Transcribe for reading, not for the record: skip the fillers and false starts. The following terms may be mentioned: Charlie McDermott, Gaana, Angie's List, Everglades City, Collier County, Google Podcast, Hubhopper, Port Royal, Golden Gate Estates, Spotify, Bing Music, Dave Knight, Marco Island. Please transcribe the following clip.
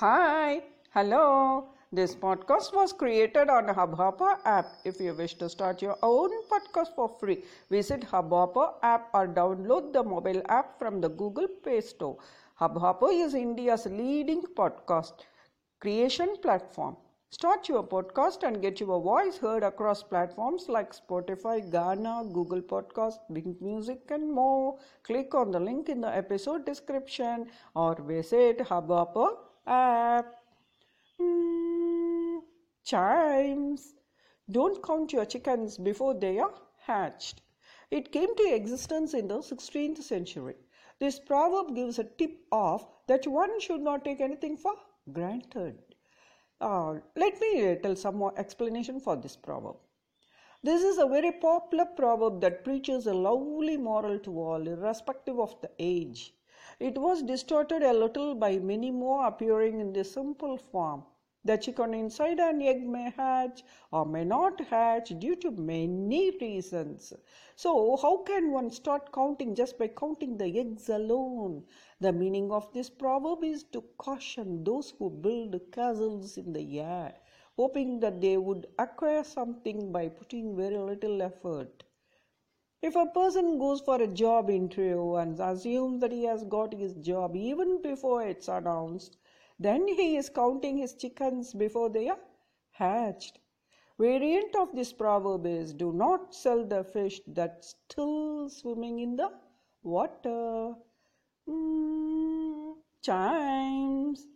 Hi, hello. This podcast was created on the Hubhopper app. If you wish to start your own podcast for free, visit Hubhopper app or download the mobile app from the Google Play Store. Hubhopper is India's leading podcast creation platform. Start your podcast and get your voice heard across platforms like Spotify, Gaana, Google Podcast, Bing Music and more. Click on the link in the episode description or visit Hubhopper app. Chimes. Don't count your chickens before they are hatched. It came to existence in the 16th century. This proverb gives a tip off that one should not take anything for granted. Let me tell some more explanation for this proverb. This is a very popular proverb that preaches a lovely moral to all, irrespective of the age. It was distorted a little by many more appearing in this simple form. The chicken inside an egg may hatch or may not hatch due to many reasons. So, how can one start counting just by counting the eggs alone? The meaning of this proverb is to caution those who build castles in the air, hoping that they would acquire something by putting very little effort. If a person goes for a job interview and assumes that he has got his job even before it's announced, then he is counting his chickens before they are hatched. Variant of this proverb is, do not sell the fish that's still swimming in the water. Chimes.